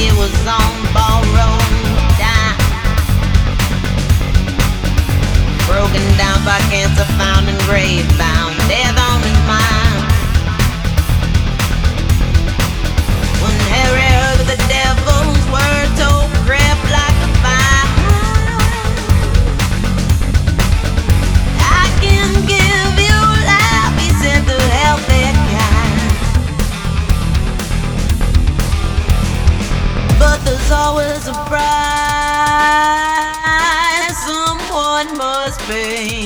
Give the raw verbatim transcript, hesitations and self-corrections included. it was on borrowed time. Broken down by cancer, found and grave bound, death on his mind. When Harry heard the devil's words, told crept like a fire. I can give you life, he said, to help that kind. But there's always a price someone must pay.